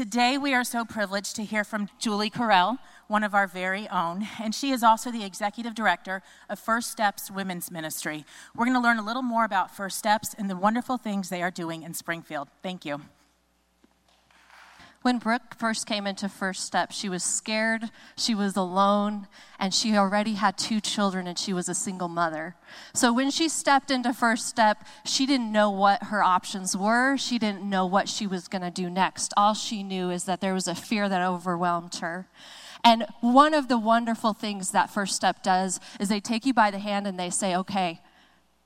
Today we are so privileged to hear from Julie Carell, one of our very own, and she is also the executive director of First Steps Women's Ministry. We're going to learn a little more about First Steps and the wonderful things they are doing in Springfield. Thank you. When Brooke first came into First Steps, she was scared, she was alone, and she already had 2 children, and she was a single mother. So when she stepped into First Step, she didn't know what her options were. She didn't know what she was going to do next. All she knew is that there was a fear that overwhelmed her. And one of the wonderful things that First Step does is they take you by the hand and they say, okay,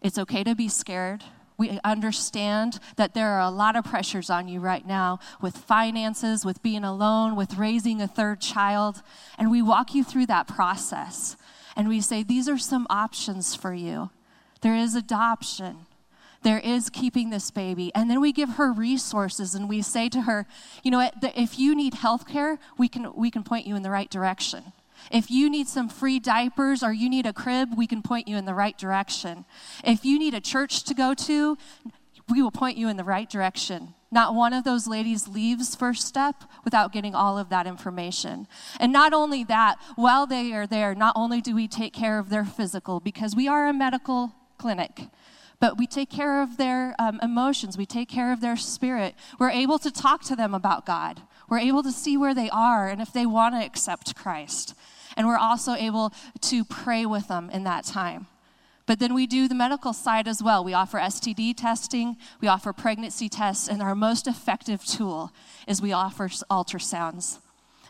it's okay to be scared. We understand that there are a lot of pressures on you right now with finances, with being alone, with raising a 3rd child. And we walk you through that process. And we say, these are some options for you. There is adoption. There is keeping this baby. And then we give her resources and we say to her, you know, if you need health care, we can point you in the right direction. If you need some free diapers or you need a crib, we can point you in the right direction. If you need a church to go to, we will point you in the right direction. Not one of those ladies leaves First Step without getting all of that information. And not only that, while they are there, not only do we take care of their physical, because we are a medical clinic, but we take care of their emotions. We take care of their spirit. We're able to talk to them about God. We're able to see where they are and if they want to accept Christ. And we're also able to pray with them in that time. But then we do the medical side as well. We offer STD testing. We offer pregnancy tests. And our most effective tool is we offer ultrasounds.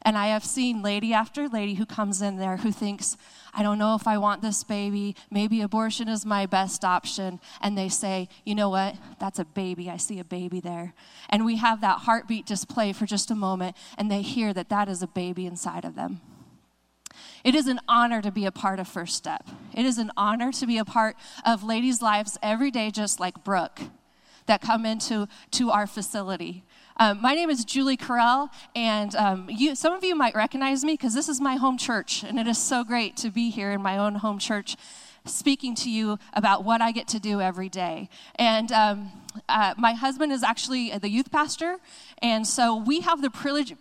And I have seen lady after lady who comes in there who thinks, I don't know if I want this baby. Maybe abortion is my best option. And they say, you know what? That's a baby. I see a baby there. And we have that heartbeat display for just a moment. And they hear that that is a baby inside of them. It is an honor to be a part of First Step. It is an honor to be a part of ladies' lives every day, just like Brooke, that come into our facility. My name is Julie Carell, and some of you might recognize me because this is my home church, and it is so great to be here in my own home church speaking to you about what I get to do every day. And my husband is actually the youth pastor, and so we have the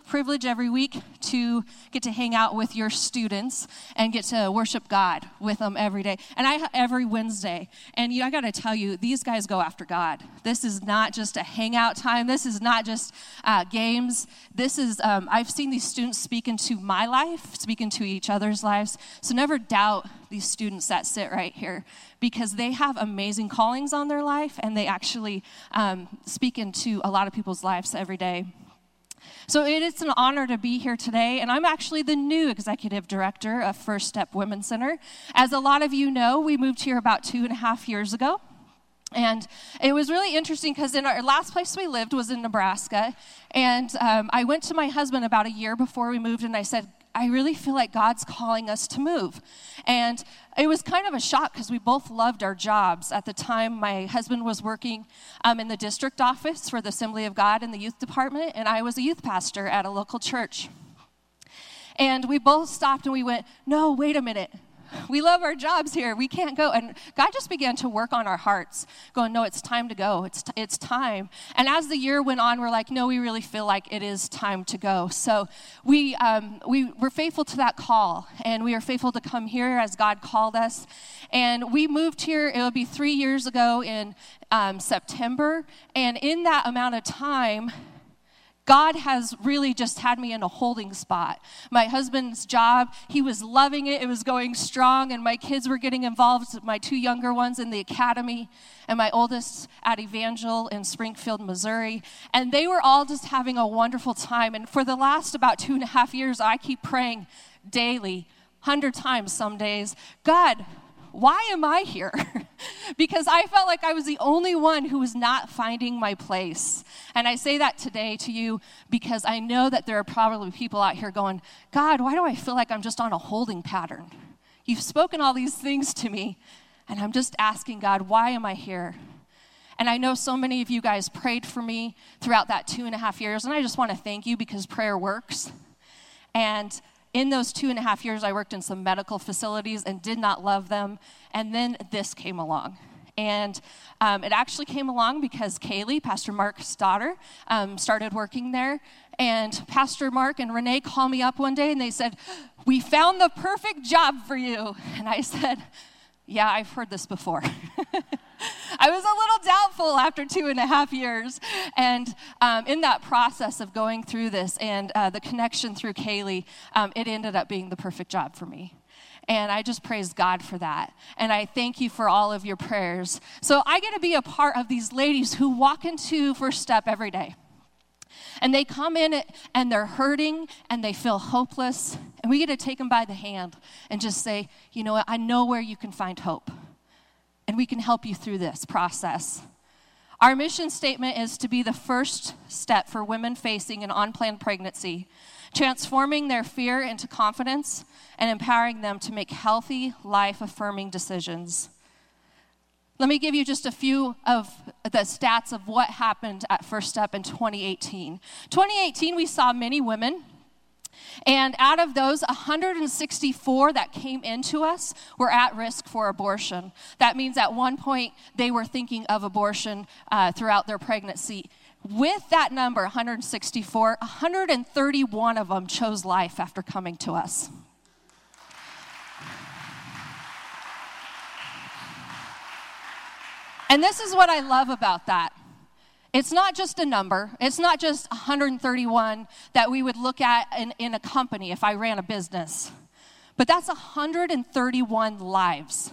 privilege every week to get to hang out with your students and get to worship God with them every day, and every Wednesday. And I got to tell you, these guys go after God. This is not just a hangout time. This is not just games. This is, I've seen these students speak into my life, speak into each other's lives, so never doubt these students that sit right here, because they have amazing callings on their life, and they actually speak into a lot of people's lives every day. So it is an honor to be here today, and I'm actually the new executive director of First Step Women's Center. As a lot of you know, we moved here about 2.5 years ago. And it was really interesting because in our last place we lived was in Nebraska, and I went to my husband about a year before we moved, and I said, I really feel like God's calling us to move. And it was kind of a shock because we both loved our jobs. At the time, my husband was working in the district office for the Assembly of God in the youth department, and I was a youth pastor at a local church. And we both stopped and we went, no, wait a minute. We love our jobs here. We can't go. And God just began to work on our hearts, going, no, it's time to go. It's time. And as the year went on, we're like, no, we really feel like it is time to go. So we were faithful to that call, and we are faithful to come here as God called us. And we moved here, it would be 3 years ago in September. And in that amount of time, God has really just had me in a holding spot. My husband's job, he was loving it. It was going strong, and my kids were getting involved, my 2 younger ones in the academy, and my oldest at Evangel in Springfield, Missouri. And they were all just having a wonderful time. And for the last about 2.5 years, I keep praying daily, 100 times some days, God, why am I here? Because I felt like I was the only one who was not finding my place. And I say that today to you because I know that there are probably people out here going, God, why do I feel like I'm just on a holding pattern? You've spoken all these things to me, and I'm just asking God, why am I here? And I know so many of you guys prayed for me throughout that 2.5 years, and I just want to thank you because prayer works. And in those 2.5 years, I worked in some medical facilities and did not love them, and then this came along. And it actually came along because Kaylee, Pastor Mark's daughter, started working there. And Pastor Mark and Renee called me up one day and they said, "We found the perfect job for you." And I said, "Yeah, I've heard this before." I was a little doubtful after 2.5 years. And in that process of going through this and the connection through Kaylee, it ended up being the perfect job for me. And I just praise God for that. And I thank you for all of your prayers. So I get to be a part of these ladies who walk into First Step every day. And they come in and they're hurting and they feel hopeless. And we get to take them by the hand and just say, "You know what, I know where you can find hope. And we can help you through this process." Our mission statement is to be the first step for women facing an unplanned pregnancy, transforming their fear into confidence and empowering them to make healthy, life-affirming decisions. Let me give you just a few of the stats of what happened at First Step in 2018. 2018, we saw many women, and out of those, 164 that came into us were at risk for abortion. That means at one point, they were thinking of abortion throughout their pregnancy. With that number, 164, 131 of them chose life after coming to us. And this is what I love about that. It's not just a number. It's not just 131 that we would look at in a company if I ran a business. But that's 131 lives.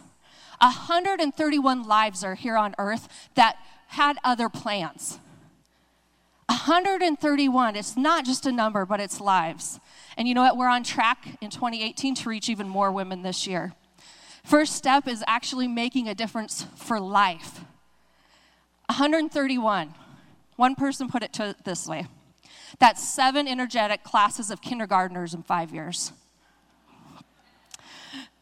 131 lives are here on earth that had other plans. 131, it's not just a number, but it's lives. And you know what? We're on track in 2018 to reach even more women this year. First Step is actually making a difference for life. 131. One person put it to this way. That's 7 energetic classes of kindergartners in 5 years.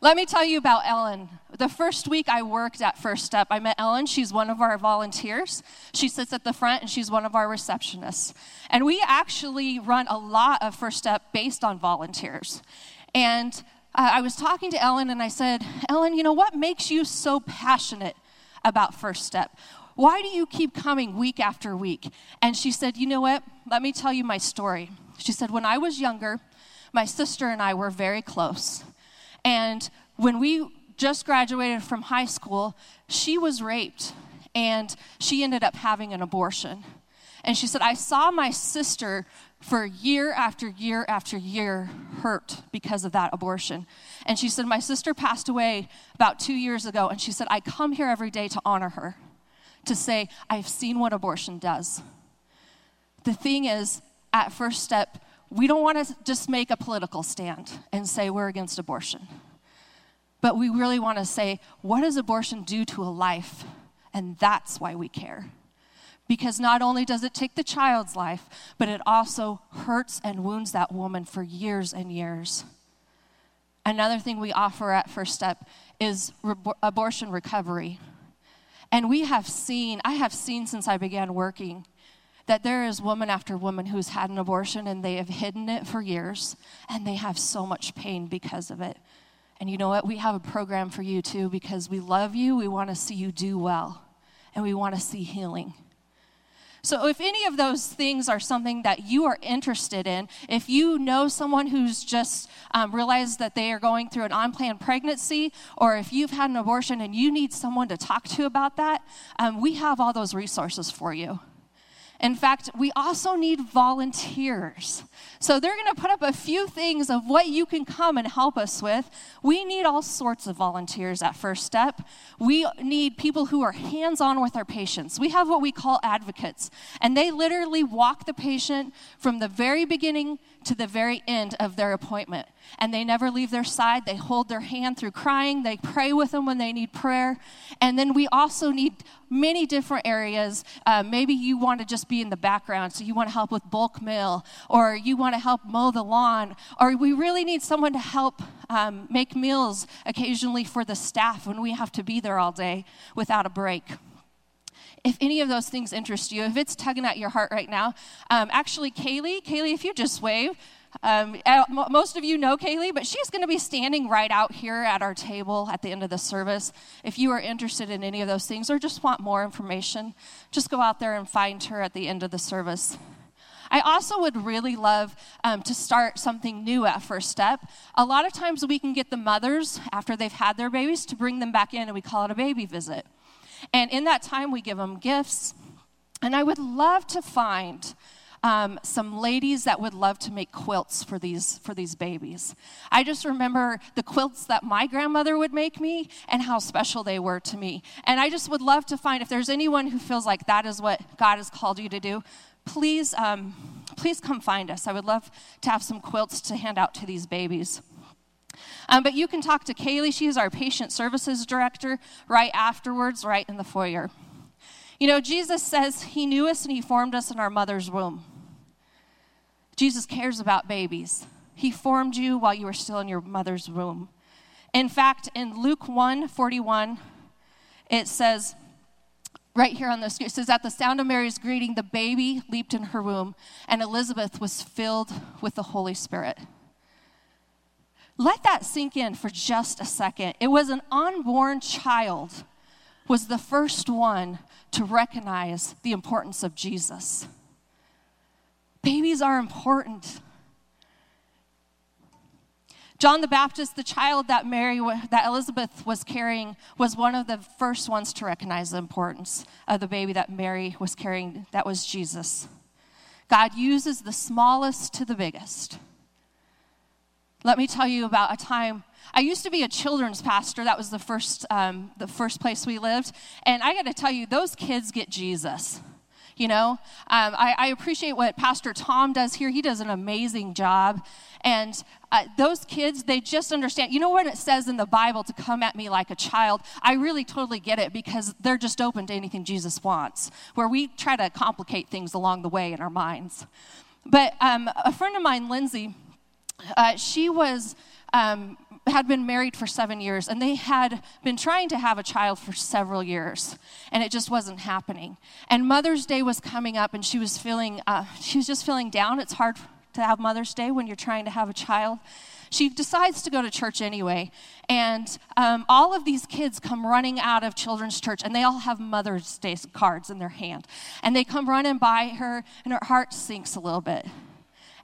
Let me tell you about Ellen. The first week I worked at First Step, I met Ellen. She's one of our volunteers. She sits at the front, and she's one of our receptionists. And we actually run a lot of First Step based on volunteers. And I was talking to Ellen, and I said, "Ellen, you know, what makes you so passionate about First Step? Why do you keep coming week after week?" And she said, "You know what? Let me tell you my story." She said, "When I was younger, my sister and I were very close. And when we just graduated from high school, she was raped, and she ended up having an abortion." And she said, "I saw my sister for year after year after year hurt because of that abortion." And she said, "My sister passed away about 2 years ago," and she said, "I come here every day to honor her, to say, I've seen what abortion does." The thing is, at First Step, we don't want to just make a political stand and say we're against abortion. But we really want to say, what does abortion do to a life? And that's why we care. Because not only does it take the child's life, but it also hurts and wounds that woman for years and years. Another thing we offer at First Step is abortion recovery. And we have seen, I have seen since I began working, that there is woman after woman who's had an abortion and they have hidden it for years and they have so much pain because of it. And you know what? We have a program for you too because we love you, we want to see you do well, and we want to see healing. So if any of those things are something that you are interested in, if you know someone who's just realized that they are going through an unplanned pregnancy, or if you've had an abortion and you need someone to talk to about that, we have all those resources for you. In fact, we also need volunteers. So they're going to put up a few things of what you can come and help us with. We need all sorts of volunteers at First Step. We need people who are hands-on with our patients. We have what we call advocates, and they literally walk the patient from the very beginning to the very end of their appointment. And they never leave their side. They hold their hand through crying. They pray with them when they need prayer. And then we also need many different areas. Maybe you want to just be in the background, so you want to help with bulk mail, or you want to help mow the lawn, or we really need someone to help make meals occasionally for the staff when we have to be there all day without a break. If any of those things interest you, if it's tugging at your heart right now, actually, Kaylee, if you just wave, Most of you know Kaylee, but she's going to be standing right out here at our table at the end of the service. If you are interested in any of those things or just want more information, just go out there and find her at the end of the service. I also would really love to start something new at First Step. A lot of times we can get the mothers, after they've had their babies, to bring them back in, and we call it a baby visit. And in that time, we give them gifts. And I would love to find some ladies that would love to make quilts for these babies. I just remember the quilts that my grandmother would make me and how special they were to me. And I just would love to find, if there's anyone who feels like that is what God has called you to do, please come find us. I would love to have some quilts to hand out to these babies. But you can talk to Kaylee. She's our patient services director right afterwards, right in the foyer. You know, Jesus says he knew us and he formed us in our mother's womb. Jesus cares about babies. He formed you while you were still in your mother's womb. In fact, in Luke 1:41, it says, right here on the screen, it says, at the sound of Mary's greeting, the baby leaped in her womb, and Elizabeth was filled with the Holy Spirit. Let that sink in for just a second. It was an unborn child was the first one to recognize the importance of Jesus. Babies are important. John the Baptist, the child that Elizabeth was carrying, was one of the first ones to recognize the importance of the baby that Mary was carrying, that was Jesus. God uses the smallest to the biggest. Let me tell you about a time. I used to be a children's pastor. That was the first place we lived. And I got to tell you, those kids get Jesus. You know, I appreciate what Pastor Tom does here. He does an amazing job. And those kids, they just understand. You know what it says in the Bible to come at me like a child? I really totally get it because they're just open to anything Jesus wants, where we try to complicate things along the way in our minds. But a friend of mine, Lindsay, she was had been married for 7 years, and they had been trying to have a child for several years, and it just wasn't happening. And Mother's Day was coming up, and she was feeling down. It's hard to have Mother's Day when you're trying to have a child. She decides to go to church anyway, and all of these kids come running out of children's church, and they all have Mother's Day cards in their hand, and they come running by her, and her heart sinks a little bit.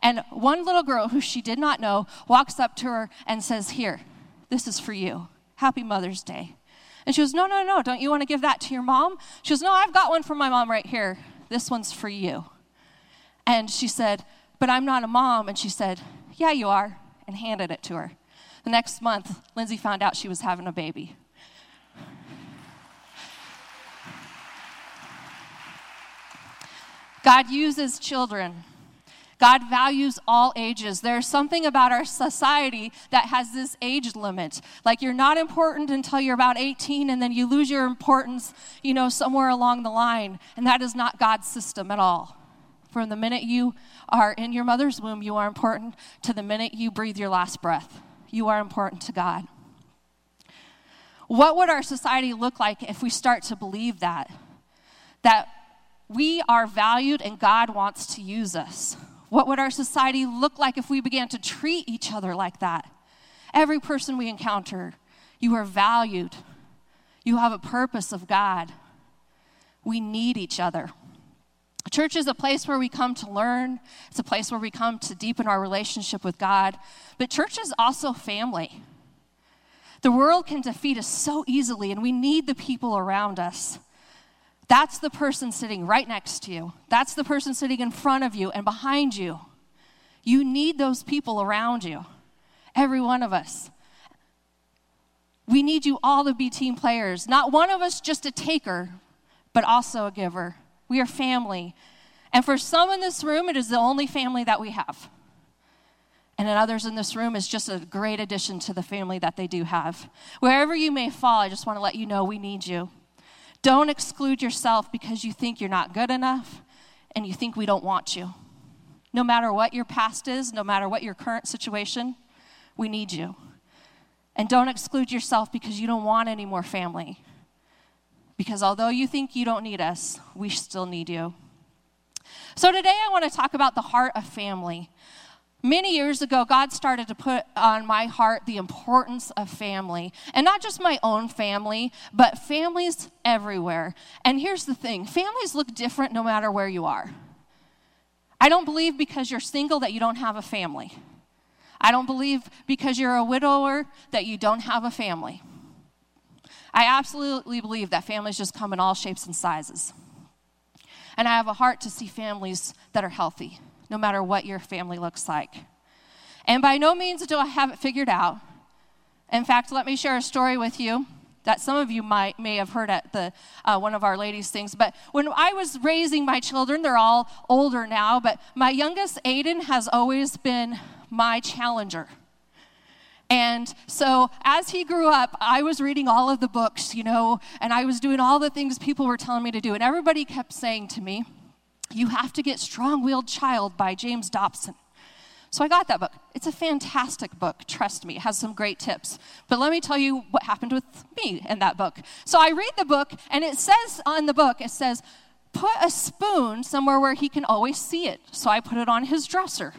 And one little girl who she did not know walks up to her and says, here, this is for you. Happy Mother's Day. And she goes, no, don't you want to give that to your mom? She goes, no, I've got one for my mom right here. This one's for you. And she said, but I'm not a mom. And she said, yeah, you are, and handed it to her. The next month, Lindsay found out she was having a baby. God uses children. God values all ages. There's something about our society that has this age limit. Like, you're not important until you're about 18, and then you lose your importance, you know, somewhere along the line. And that is not God's system at all. From the minute you are in your mother's womb, you are important, to the minute you breathe your last breath. You are important to God. What would our society look like if we start to believe that we are valued and God wants to use us? What would our society look like if we began to treat each other like that? Every person we encounter, you are valued. You have a purpose of God. We need each other. Church is a place where we come to learn. It's a place where we come to deepen our relationship with God. But church is also family. The world can defeat us so easily, and we need the people around us. That's the person sitting right next to you. That's the person sitting in front of you and behind you. You need those people around you, every one of us. We need you all to be team players. Not one of us just a taker, but also a giver. We are family. And for some in this room, it is the only family that we have. And in others in this room, it's just a great addition to the family that they do have. Wherever you may fall, I just want to let you know we need you. Don't exclude yourself because you think you're not good enough and you think we don't want you. No matter what your past is, no matter what your current situation, we need you. And don't exclude yourself because you don't want any more family. Because although you think you don't need us, we still need you. So today I want to talk about the heart of family. Many years ago, God started to put on my heart the importance of family. And not just my own family, but families everywhere. And here's the thing. Families look different no matter where you are. I don't believe because you're single that you don't have a family. I don't believe because you're a widower that you don't have a family. I absolutely believe that families just come in all shapes and sizes. And I have a heart to see families that are healthy, no matter what your family looks like. And by no means do I have it figured out. In fact, let me share a story with you that some of you may have heard at the one of our ladies' things. But when I was raising my children, they're all older now, but my youngest, Aiden, has always been my challenger. And so as he grew up, I was reading all of the books, and I was doing all the things people were telling me to do. And everybody kept saying to me, "You have to get Strong-Willed Child" by James Dobson. So I got that book. It's a fantastic book, trust me. It has some great tips. But let me tell you what happened with me in that book. So I read the book, and it says on the book, it says, put a spoon somewhere where he can always see it. So I put it on his dresser.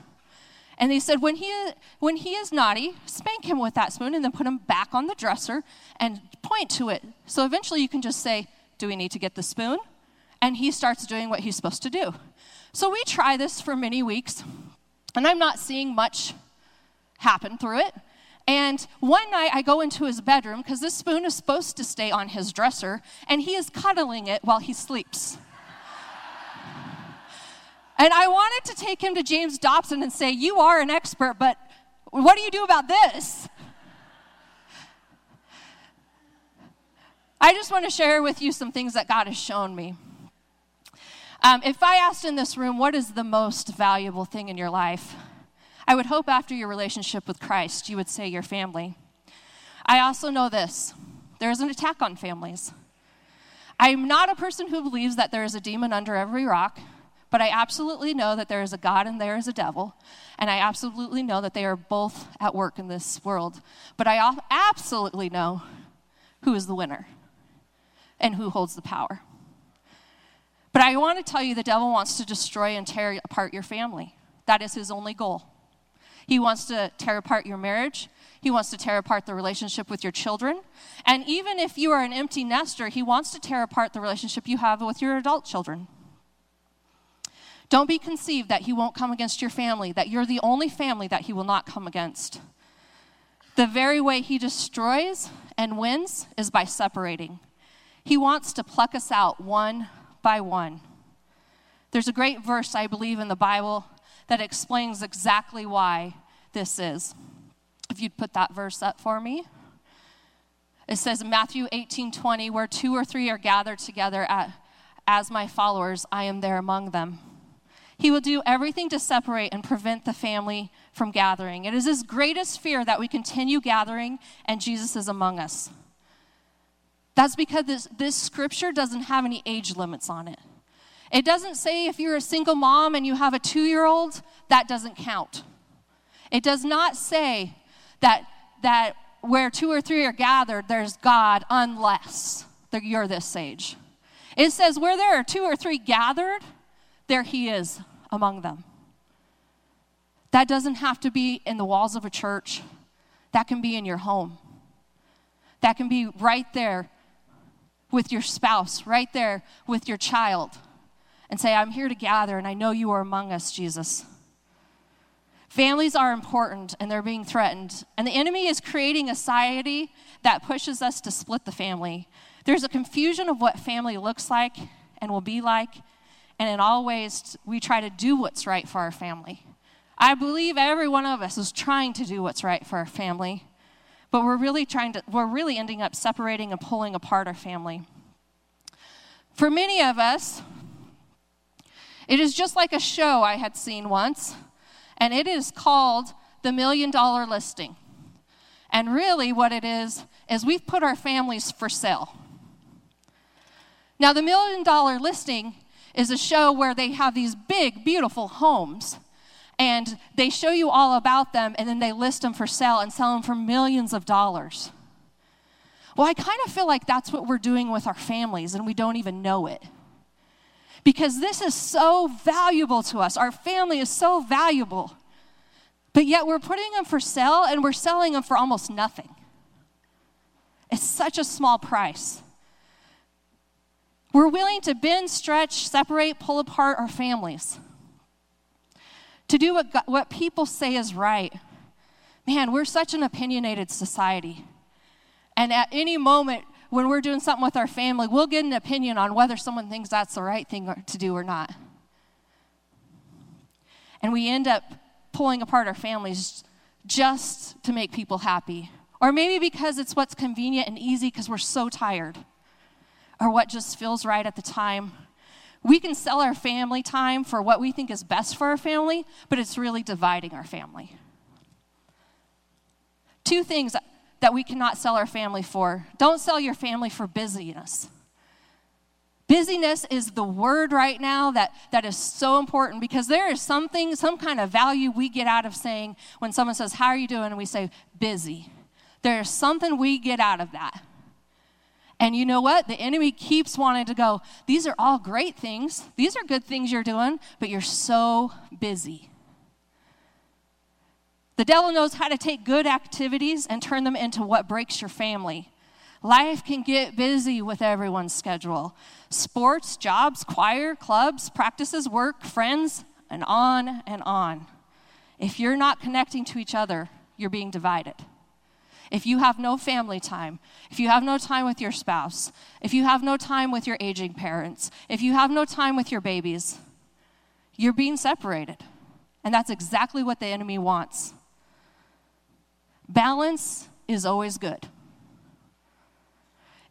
And they said, when he is naughty, spank him with that spoon and then put him back on the dresser and point to it. So eventually you can just say, do we need to get the spoon? And he starts doing what he's supposed to do. So we try this for many weeks, and I'm not seeing much happen through it. And one night I go into his bedroom, because this spoon is supposed to stay on his dresser, and he is cuddling it while he sleeps. And I wanted to take him to James Dobson and say, you are an expert, but what do you do about this? I just want to share with you some things that God has shown me. If I asked in this room, what is the most valuable thing in your life? I would hope after your relationship with Christ, you would say your family. I also know this. There is an attack on families. I'm not a person who believes that there is a demon under every rock, but I absolutely know that there is a God and there is a devil, and I absolutely know that they are both at work in this world. But I absolutely know who is the winner and who holds the power. But I want to tell you, the devil wants to destroy and tear apart your family. That is his only goal. He wants to tear apart your marriage. He wants to tear apart the relationship with your children. And even if you are an empty nester, he wants to tear apart the relationship you have with your adult children. Don't be conceived that he won't come against your family, that you're the only family that he will not come against. The very way he destroys and wins is by separating. He wants to pluck us out one by one. There's a great verse, I believe, in the Bible that explains exactly why this is. If you'd put that verse up for me. It says in Matthew 18:20, where 2 or 3 are gathered together as my followers, I am there among them. He will do everything to separate and prevent the family from gathering. It is his greatest fear that we continue gathering and Jesus is among us. That's because this scripture doesn't have any age limits on it. It doesn't say if you're a single mom and you have a 2-year-old, that doesn't count. It does not say that where 2 or 3 are gathered, there's God unless you're this age. It says where there are 2 or 3 gathered, there he is among them. That doesn't have to be in the walls of a church. That can be in your home. That can be right there with your spouse, right there with your child, and say, I'm here to gather, and I know you are among us, Jesus. Families are important, and they're being threatened. And the enemy is creating a society that pushes us to split the family. There's a confusion of what family looks like and will be like, and in all ways, we try to do what's right for our family. I believe every one of us is trying to do what's right for our family, but we're really ending up separating and pulling apart our family. For many of us, it is just like a show I had seen once, and it is called The $1 Million Listing. And really what it is we've put our families for sale. Now, The $1 Million Listing is a show where they have these big, beautiful homes, and they show you all about them, and then they list them for sale and sell them for millions of dollars. Well, I kind of feel like that's what we're doing with our families, and we don't even know it. Because this is so valuable to us. Our family is so valuable But yet we're putting them for sale and we're selling them for almost nothing. It's such a small price. We're willing to bend, stretch, separate, pull apart our families. To do what people say is right. Man, we're such an opinionated society. And at any moment when we're doing something with our family, we'll get an opinion on whether someone thinks that's the right thing to do or not. And we end up pulling apart our families just to make people happy. Or maybe because it's what's convenient and easy because we're so tired. Or what just feels right at the time. We can sell our family time for what we think is best for our family, but it's really dividing our family. Two things that we cannot sell our family for. Don't sell your family for busyness. Busyness is the word right now that is so important because there is something, some kind of value we get out of saying when someone says, how are you doing? And we say, busy. There's something we get out of that. And you know what? The enemy keeps wanting to go, these are all great things. These are good things you're doing, but you're so busy. The devil knows how to take good activities and turn them into what breaks your family. Life can get busy with everyone's schedule. Sports, jobs, choir, clubs, practices, work, friends, and on and on. If you're not connecting to each other, you're being divided. If you have no family time, if you have no time with your spouse, if you have no time with your aging parents, if you have no time with your babies, you're being separated. And that's exactly what the enemy wants. Balance is always good.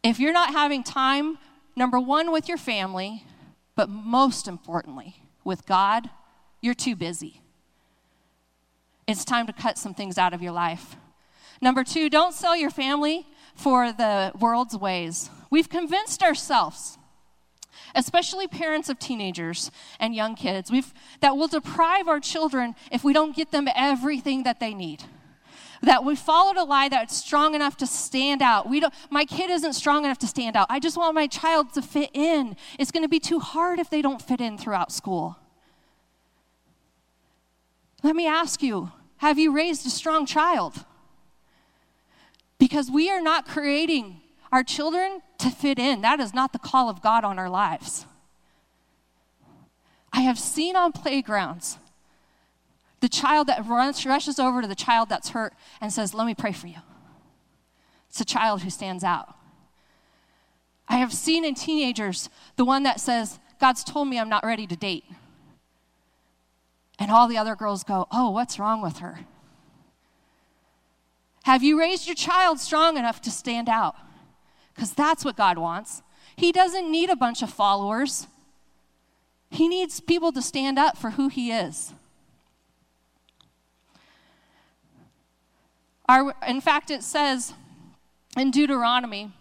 If you're not having time, number one, with your family, but most importantly, with God, you're too busy. It's time to cut some things out of your life. Number two, don't sell your family for the world's ways. We've convinced ourselves, especially parents of teenagers and young kids, that we'll deprive our children if we don't get them everything that they need. That we followed a lie that's strong enough to stand out. My kid isn't strong enough to stand out. I just want my child to fit in. It's going to be too hard if they don't fit in throughout school. Let me ask you, have you raised a strong child? Because we are not creating our children to fit in. That is not the call of God on our lives. I have seen on playgrounds the child that rushes over to the child that's hurt and says, let me pray for you. It's a child who stands out. I have seen in teenagers the one that says, God's told me I'm not ready to date. And all the other girls go, oh, what's wrong with her? Have you raised your child strong enough to stand out? Because that's what God wants. He doesn't need a bunch of followers. He needs people to stand up for who he is. In fact, it says in Deuteronomy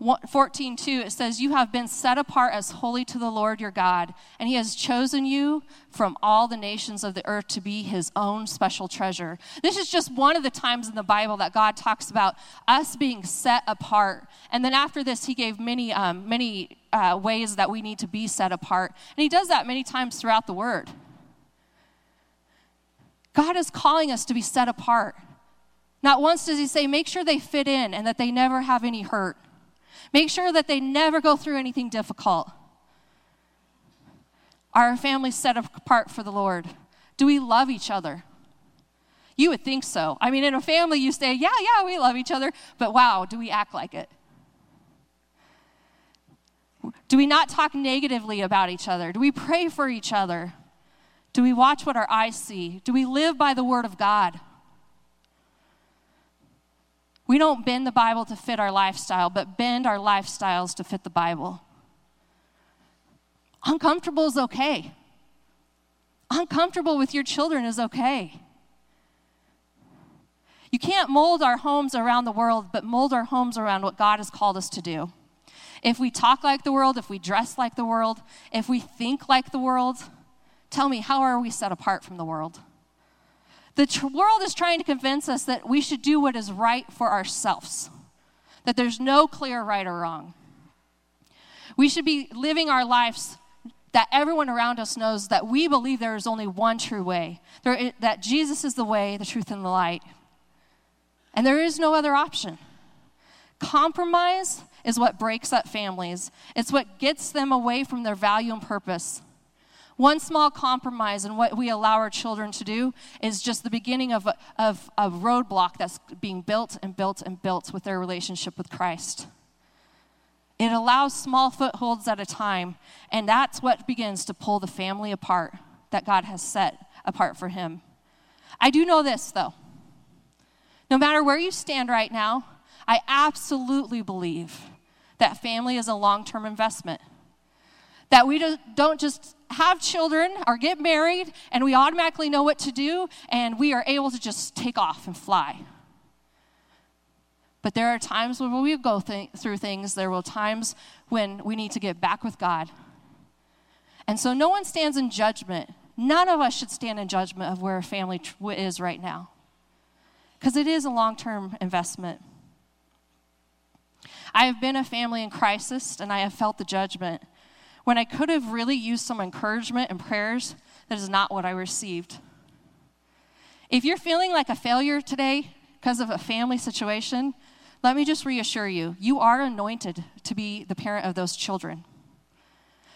14:2, it says, you have been set apart as holy to the Lord your God, and he has chosen you from all the nations of the earth to be his own special treasure. This is just one of the times in the Bible that God talks about us being set apart. And then after this, he gave many ways that we need to be set apart. And he does that many times throughout the word. God is calling us to be set apart. Not once does he say, make sure they fit in and that they never have any hurt. Make sure that they never go through anything difficult. Are our families set apart for the Lord? Do we love each other? You would think so. I mean, in a family you say, yeah, we love each other, but wow, do we act like it? Do we not talk negatively about each other? Do we pray for each other? Do we watch what our eyes see? Do we live by the word of God? We don't bend the Bible to fit our lifestyle, but bend our lifestyles to fit the Bible. Uncomfortable is okay. Uncomfortable with your children is okay. You can't mold our homes around the world, but mold our homes around what God has called us to do. If we talk like the world, if we dress like the world, if we think like the world, tell me, how are we set apart from the world? The world is trying to convince us that we should do what is right for ourselves, that there's no clear right or wrong. We should be living our lives that everyone around us knows that we believe there is only one true way, that Jesus is the way, the truth, and the light. And there is no other option. Compromise is what breaks up families. It's what gets them away from their value and purpose. One small compromise in what we allow our children to do is just the beginning of a roadblock that's being built and built and built with their relationship with Christ. It allows small footholds at a time, and that's what begins to pull the family apart that God has set apart for him. I do know this, though. No matter where you stand right now, I absolutely believe that family is a long-term investment. That we don't just have children or get married and we automatically know what to do and we are able to just take off and fly. But there are times when we go through things. There will times when we need to get back with God. And so no one stands in judgment. None of us should stand in judgment of where a family is right now, because it is a long-term investment. I have been a family in crisis, and I have felt the judgment when I could have really used some encouragement and prayers. That is not what I received. If you're feeling like a failure today because of a family situation, let me just reassure you, you are anointed to be the parent of those children.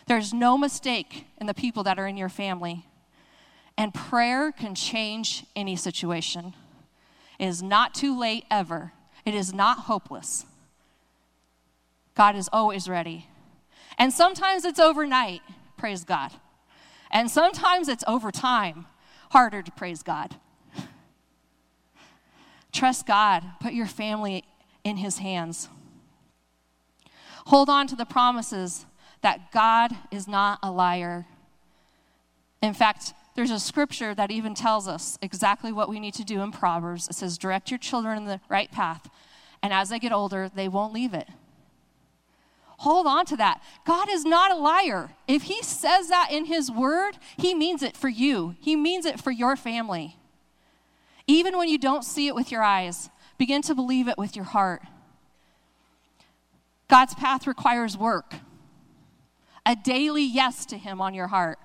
There's no mistake in the people that are in your family, and prayer can change any situation. It is not too late ever. It is not hopeless. God is always ready. And sometimes it's overnight, praise God. And sometimes it's over time, harder to praise God. Trust God. Put your family in his hands. Hold on to the promises that God is not a liar. In fact, there's a scripture that even tells us exactly what we need to do in Proverbs. It says, direct your children in the right path, and as they get older, they won't leave it. Hold on to that. God is not a liar. If he says that in his word, he means it for you. He means it for your family. Even when you don't see it with your eyes, begin to believe it with your heart. God's path requires work. A daily yes to him on your heart.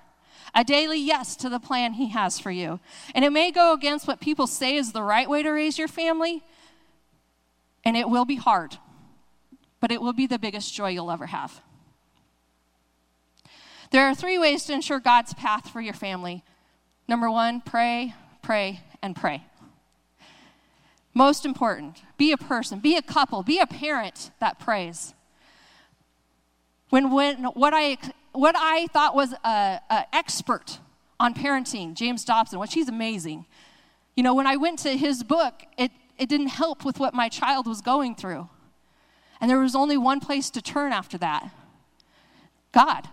A daily yes to the plan he has for you. And it may go against what people say is the right way to raise your family, and it will be hard. But it will be the biggest joy you'll ever have. There are three ways to ensure God's path for your family. Number one, pray, pray, and pray. Most important, be a person, be a couple, be a parent that prays. When what I thought was an expert on parenting, James Dobson, which he's amazing. You know, when I went to his book, it didn't help with what my child was going through. And there was only one place to turn after that, God.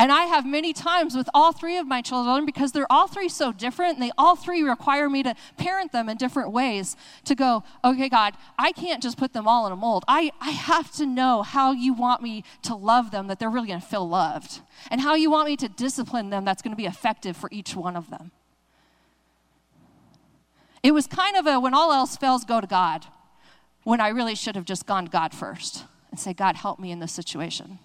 And I have many times with all three of my children, because they're all three so different, and they all three require me to parent them in different ways, to go, okay, God, I can't just put them all in a mold. I have to know how you want me to love them, that they're really going to feel loved, and how you want me to discipline them that's going to be effective for each one of them. It was kind of a when all else fails, go to God, when I really should have just gone to God first and say, God, help me in this situation.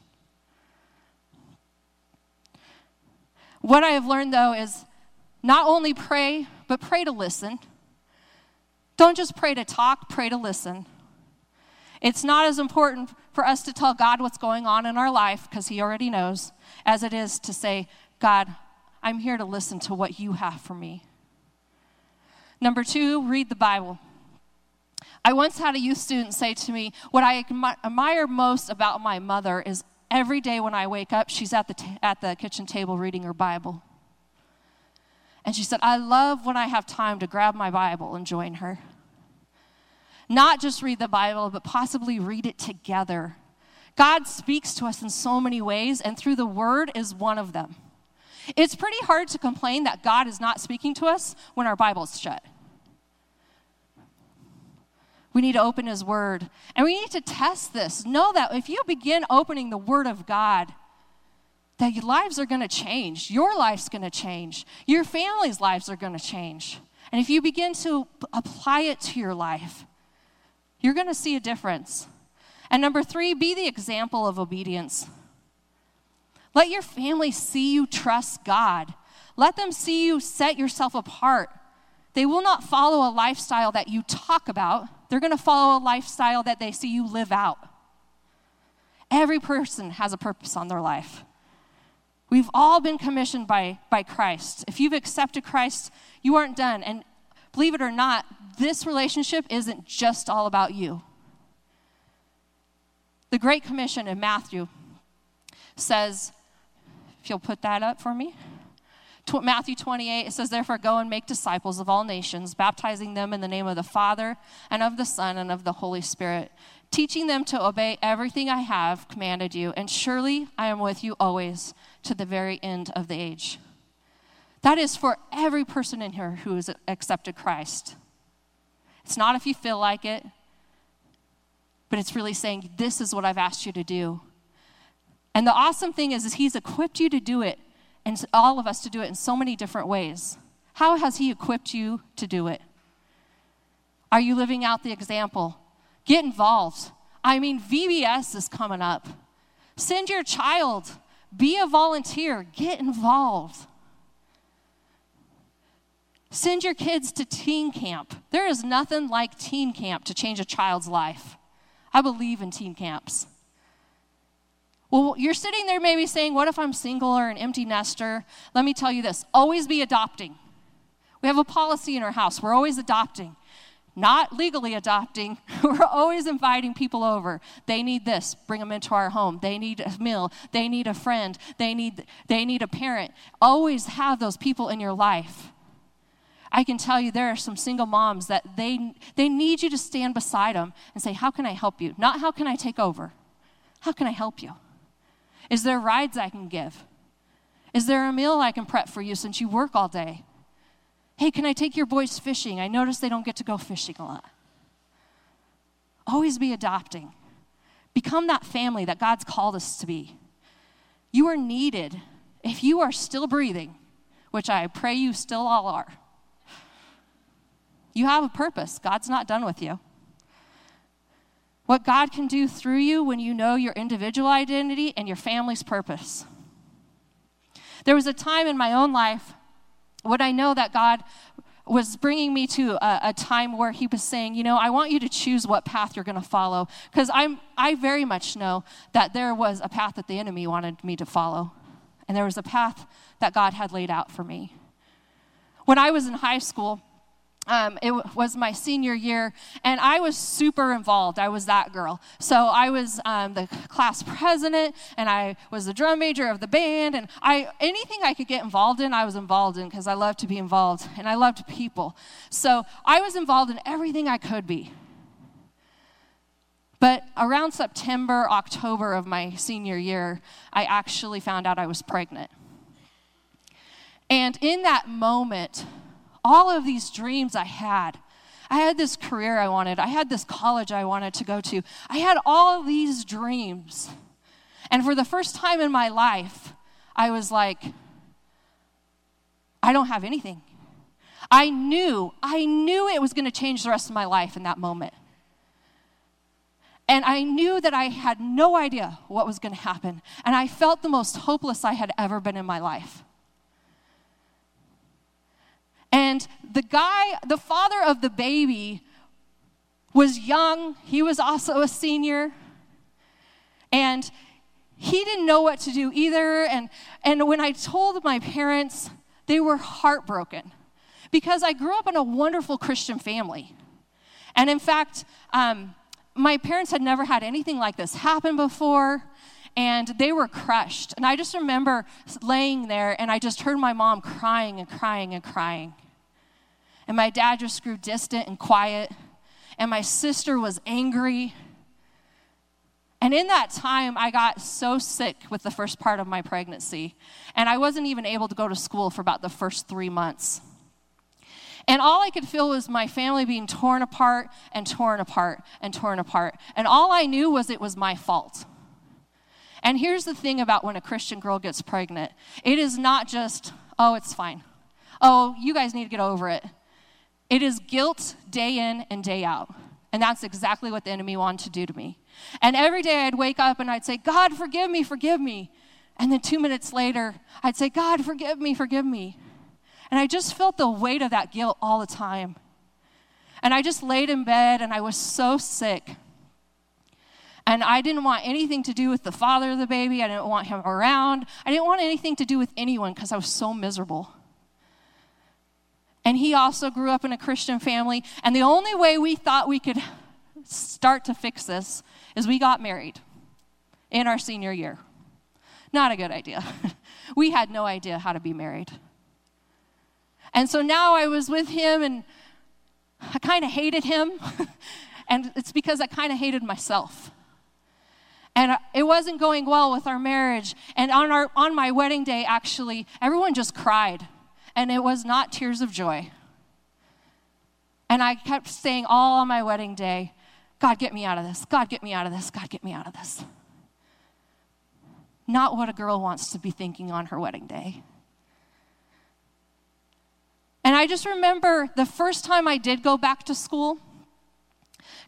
What I have learned, though, is not only pray, but pray to listen. Don't just pray to talk, pray to listen. It's not as important for us to tell God what's going on in our life, because he already knows, as it is to say, God, I'm here to listen to what you have for me. Number two, read the Bible. I once had a youth student say to me, what I admire most about my mother is every day when I wake up, she's at the kitchen table reading her Bible. And she said, I love when I have time to grab my Bible and join her. Not just read the Bible, but possibly read it together. God speaks to us in so many ways, and through the word is one of them. It's pretty hard to complain that God is not speaking to us when our Bible's shut. We need to open his word. And we need to test this. Know that if you begin opening the word of God, that your lives are going to change. Your life's going to change. Your family's lives are going to change. And if you begin to apply it to your life, you're going to see a difference. And number three, be the example of obedience. Let your family see you trust God. Let them see you set yourself apart. They will not follow a lifestyle that you talk about. They're going to follow a lifestyle that they see you live out. Every person has a purpose on their life. We've all been commissioned by Christ. If you've accepted Christ, you aren't done. And believe it or not, this relationship isn't just all about you. The Great Commission in Matthew says, if you'll put that up for me, Matthew 28, it says, "Therefore go and make disciples of all nations, baptizing them in the name of the Father and of the Son and of the Holy Spirit, teaching them to obey everything I have commanded you, and surely I am with you always to the very end of the age." That is for every person in here who has accepted Christ. It's not if you feel like it, but it's really saying, this is what I've asked you to do. And the awesome thing is he's equipped you to do it, and all of us to do it in so many different ways. How has he equipped you to do it? Are you living out the example? Get involved. I mean, VBS is coming up. Send your child. Be a volunteer. Get involved. Send your kids to teen camp. There is nothing like teen camp to change a child's life. I believe in teen camps. Well, you're sitting there maybe saying, what if I'm single or an empty nester? Let me tell you this, always be adopting. We have a policy in our house. We're always adopting. Not legally adopting. We're always inviting people over. They need this. Bring them into our home. They need a meal. They need a friend. They need a parent. Always have those people in your life. I can tell you there are some single moms that they need you to stand beside them and say, how can I help you? Not how can I take over? How can I help you? Is there rides I can give? Is there a meal I can prep for you since you work all day? Hey, can I take your boys fishing? I notice they don't get to go fishing a lot. Always be adopting. Become that family that God's called us to be. You are needed. If you are still breathing, which I pray you still all are, you have a purpose. God's not done with you. What God can do through you when you know your individual identity and your family's purpose. There was a time in my own life when I know that God was bringing me to a time where he was saying, you know, I want you to choose what path you're going to follow. Because I very much know that there was a path that the enemy wanted me to follow. And there was a path that God had laid out for me. When I was in high school, it was my senior year, and I was super involved. I was that girl. So I was the class president, and I was the drum major of the band, and anything I could get involved in, I was involved in, because I loved to be involved, and I loved people. So I was involved in everything I could be. But around September, October of my senior year, I actually found out I was pregnant. And in that moment, all of these dreams I had this career I wanted. I had this college I wanted to go to. I had all of these dreams. And for the first time in my life, I was like, I don't have anything. I knew it was going to change the rest of my life in that moment. And I knew that I had no idea what was going to happen. And I felt the most hopeless I had ever been in my life. And the father of the baby, was young. He was also a senior. And he didn't know what to do either. And when I told my parents, they were heartbroken. Because I grew up in a wonderful Christian family. And in fact, my parents had never had anything like this happen before. And they were crushed. And I just remember laying there, and I just heard my mom crying and crying and crying. And my dad just grew distant and quiet. And my sister was angry. And in that time, I got so sick with the first part of my pregnancy. And I wasn't even able to go to school for about the first 3 months. And all I could feel was my family being torn apart and torn apart and torn apart. And all I knew was it was my fault. And here's the thing about when a Christian girl gets pregnant. It is not just, oh, it's fine. Oh, you guys need to get over it. It is guilt day in and day out. And that's exactly what the enemy wanted to do to me. And every day I'd wake up and I'd say, God, forgive me, forgive me. And then 2 minutes later, I'd say, God, forgive me, forgive me. And I just felt the weight of that guilt all the time. And I just laid in bed, and I was so sick. And I didn't want anything to do with the father of the baby. I didn't want him around. I didn't want anything to do with anyone because I was so miserable. And he also grew up in a Christian family. And the only way we thought we could start to fix this is we got married in our senior year. Not a good idea. We had no idea how to be married. And so now I was with him, and I kind of hated him. And it's because I kind of hated myself. And it wasn't going well with our marriage. And on my wedding day, actually, everyone just cried. And it was not tears of joy. And I kept saying all on my wedding day, God, get me out of this. God, get me out of this. God, get me out of this. Not what a girl wants to be thinking on her wedding day. And I just remember the first time I did go back to school,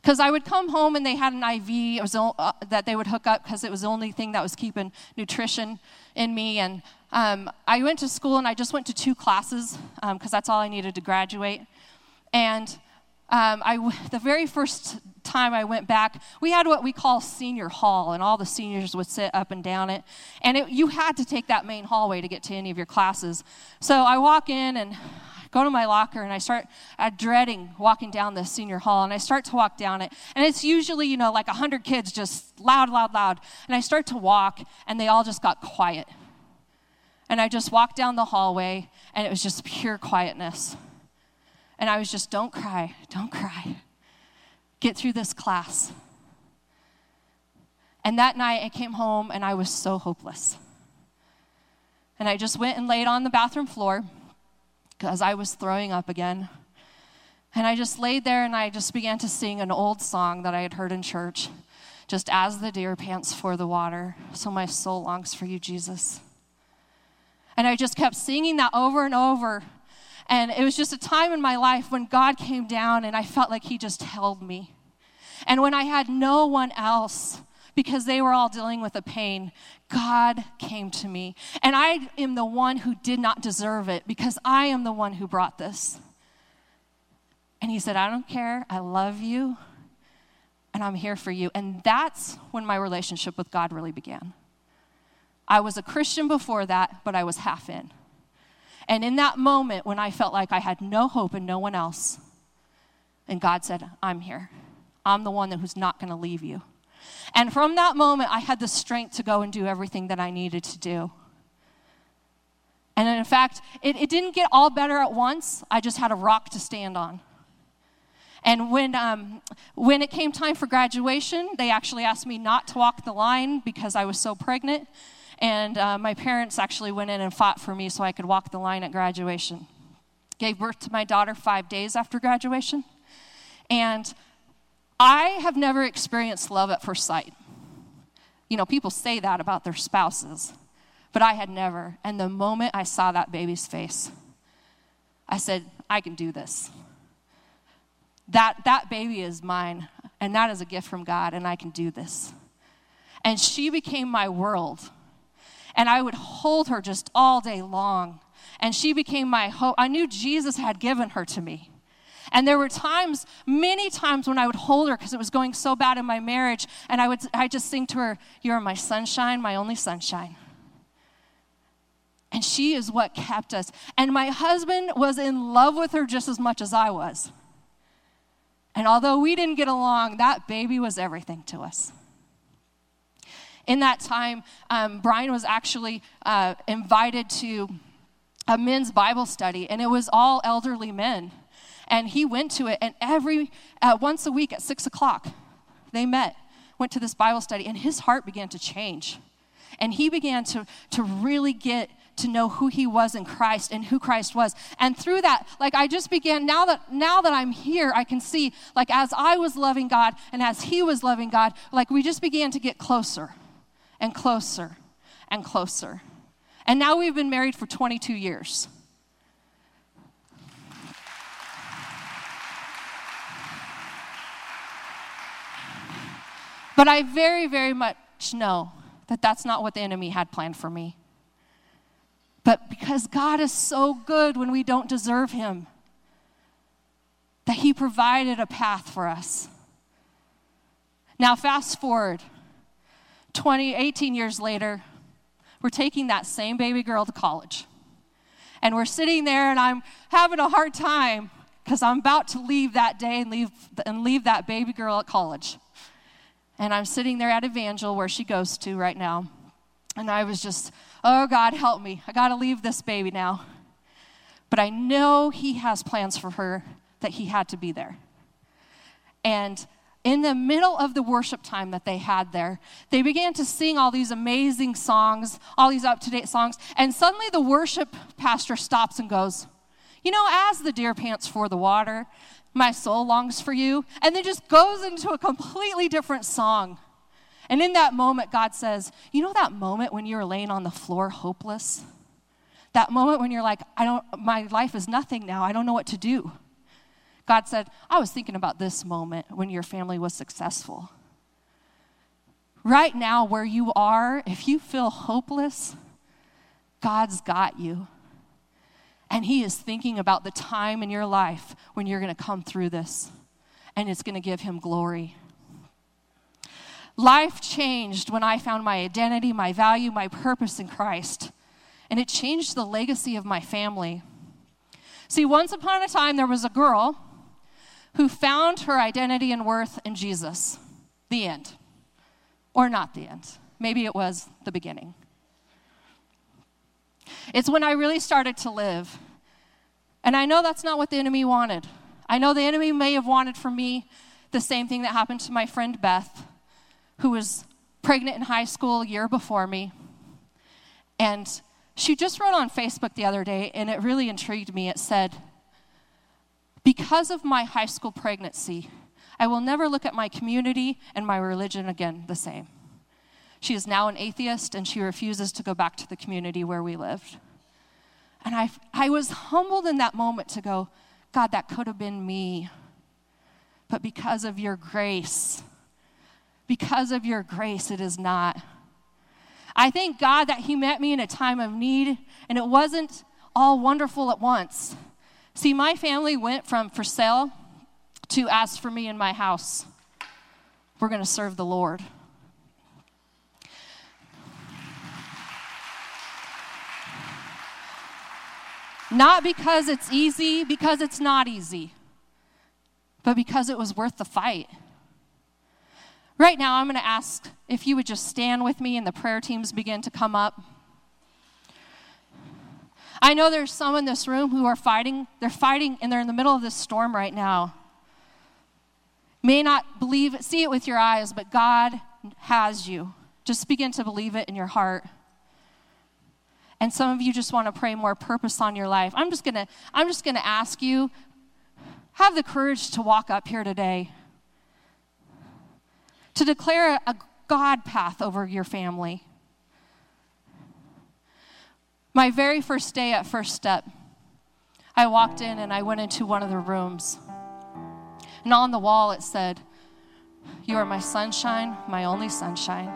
because I would come home and they had an IV that they would hook up because it was the only thing that was keeping nutrition in me. And I went to school, and I just went to 2 classes because that's all I needed to graduate. And the very first time I went back, we had what we call senior hall, and all the seniors would sit up and down it. And you had to take that main hallway to get to any of your classes. So I walk in and go to my locker, and I start dreading walking down the senior hall, and I start to walk down it, and it's usually, like 100 kids, just loud, loud, loud, and I start to walk, and they all just got quiet, and I just walked down the hallway, and it was just pure quietness, and I was just, don't cry, get through this class. And that night, I came home, and I was so hopeless, and I just went and laid on the bathroom floor, because I was throwing up again. And I just laid there, and I just began to sing an old song that I had heard in church, just as the deer pants for the water, so my soul longs for you, Jesus. And I just kept singing that over and over. And it was just a time in my life when God came down, and I felt like he just held me. And when I had no one else, because they were all dealing with a pain, God came to me. And I am the one who did not deserve it, because I am the one who brought this. And he said, I don't care, I love you, and I'm here for you. And that's when my relationship with God really began. I was a Christian before that, but I was half in. And in that moment when I felt like I had no hope and no one else, and God said, I'm here. I'm the one who's not going to leave you. And from that moment, I had the strength to go and do everything that I needed to do. And in fact, it didn't get all better at once. I just had a rock to stand on. And when it came time for graduation, they actually asked me not to walk the line because I was so pregnant. And my parents actually went in and fought for me so I could walk the line at graduation. Gave birth to my daughter 5 days after graduation. And I have never experienced love at first sight. People say that about their spouses, but I had never. And the moment I saw that baby's face, I said, I can do this. That baby is mine, and that is a gift from God, and I can do this. And she became my world, and I would hold her just all day long, and she became my hope. I knew Jesus had given her to me. And there were times, many times, when I would hold her because it was going so bad in my marriage, and I just sing to her, you're my sunshine, my only sunshine. And she is what kept us. And my husband was in love with her just as much as I was. And although we didn't get along, that baby was everything to us. In that time, Brian was actually invited to a men's Bible study, and it was all elderly men. And he went to it, and every once a week at 6 o'clock, they met, went to this Bible study, and his heart began to change. And he began to really get to know who he was in Christ and who Christ was. And through that, I just began, now that I'm here, I can see, as I was loving God and as he was loving God, we just began to get closer and closer and closer. And now we've been married for 22 years. But I very, very much know that that's not what the enemy had planned for me. But because God is so good when we don't deserve him, that he provided a path for us. Now fast forward, 18 years later, we're taking that same baby girl to college. And we're sitting there and I'm having a hard time because I'm about to leave that day and leave that baby girl at college. And I'm sitting there at Evangel where she goes to right now. And I was just, oh God, help me. I got to leave this baby now. But I know he has plans for her, that he had to be there. And in the middle of the worship time that they had there, they began to sing all these amazing songs, all these up-to-date songs, and suddenly the worship pastor stops and goes, you know, as the deer pants for the water, my soul longs for you, and then just goes into a completely different song. And in that moment, God says, you know that moment when you were laying on the floor hopeless? That moment when you're like, my life is nothing now, I don't know what to do. God said, I was thinking about this moment when your family was successful. Right now where you are, if you feel hopeless, God's got you. And he is thinking about the time in your life when you're going to come through this. And it's going to give him glory. Life changed when I found my identity, my value, my purpose in Christ. And it changed the legacy of my family. See, once upon a time, there was a girl who found her identity and worth in Jesus. The end. Or not the end. Maybe it was the beginning. It's when I really started to live. And I know that's not what the enemy wanted. I know the enemy may have wanted for me the same thing that happened to my friend Beth, who was pregnant in high school a year before me. And she just wrote on Facebook the other day, and it really intrigued me. It said, because of my high school pregnancy, I will never look at my community and my religion again the same. She is now an atheist, and she refuses to go back to the community where we lived. And I was humbled in that moment to go, God, that could have been me. But because of your grace, it is not. I thank God that he met me in a time of need, and it wasn't all wonderful at once. See, my family went from for sale to ask for me in my house. We're going to serve the Lord. Not because it's easy, because it's not easy, but because it was worth the fight. Right now, I'm going to ask if you would just stand with me and the prayer teams begin to come up. I know there's some in this room who are fighting. They're fighting and they're in the middle of this storm right now. May not believe it, see it with your eyes, but God has you. Just begin to believe it in your heart. And some of you just want to pray more purpose on your life. I'm just going to ask you, have the courage to walk up here today, to declare a God path over your family. My very first day at First Step, I walked in and I went into one of the rooms. And on the wall it said, you are my sunshine, my only sunshine.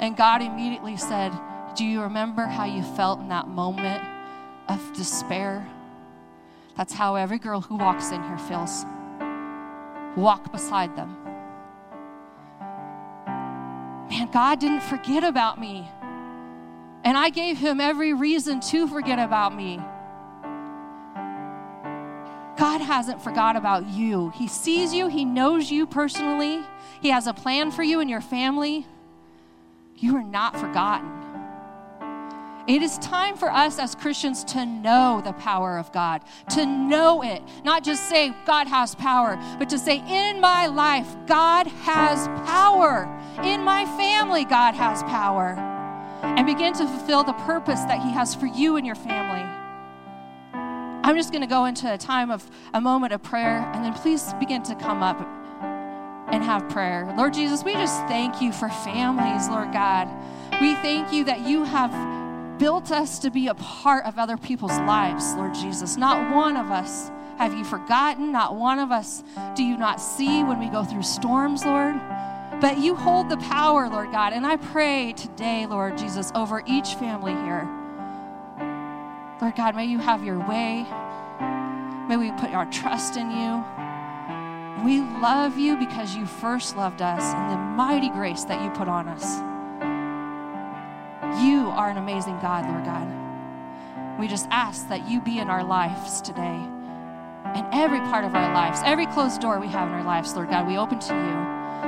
And God immediately said, do you remember how you felt in that moment of despair? That's how every girl who walks in here feels. Walk beside them. Man, God didn't forget about me. And I gave him every reason to forget about me. God hasn't forgot about you. He sees you. He knows you personally. He has a plan for you and your family. You are not forgotten. It is time for us as Christians to know the power of God, to know it, not just say God has power, but to say in my life, God has power. In my family, God has power. And begin to fulfill the purpose that he has for you and your family. I'm just going to go into a moment of prayer, and then please begin to come up and have prayer. Lord Jesus, we just thank you for families, Lord God. We thank you that you have built us to be a part of other people's lives, Lord Jesus. Not one of us have you forgotten. Not one of us do you not see when we go through storms, Lord. But you hold the power, Lord God. And I pray today, Lord Jesus, over each family here. Lord God, may you have your way. May we put our trust in you. We love you because you first loved us and the mighty grace that you put on us. You are an amazing God, Lord God. We just ask that you be in our lives today and every part of our lives, every closed door we have in our lives, Lord God, we open to you.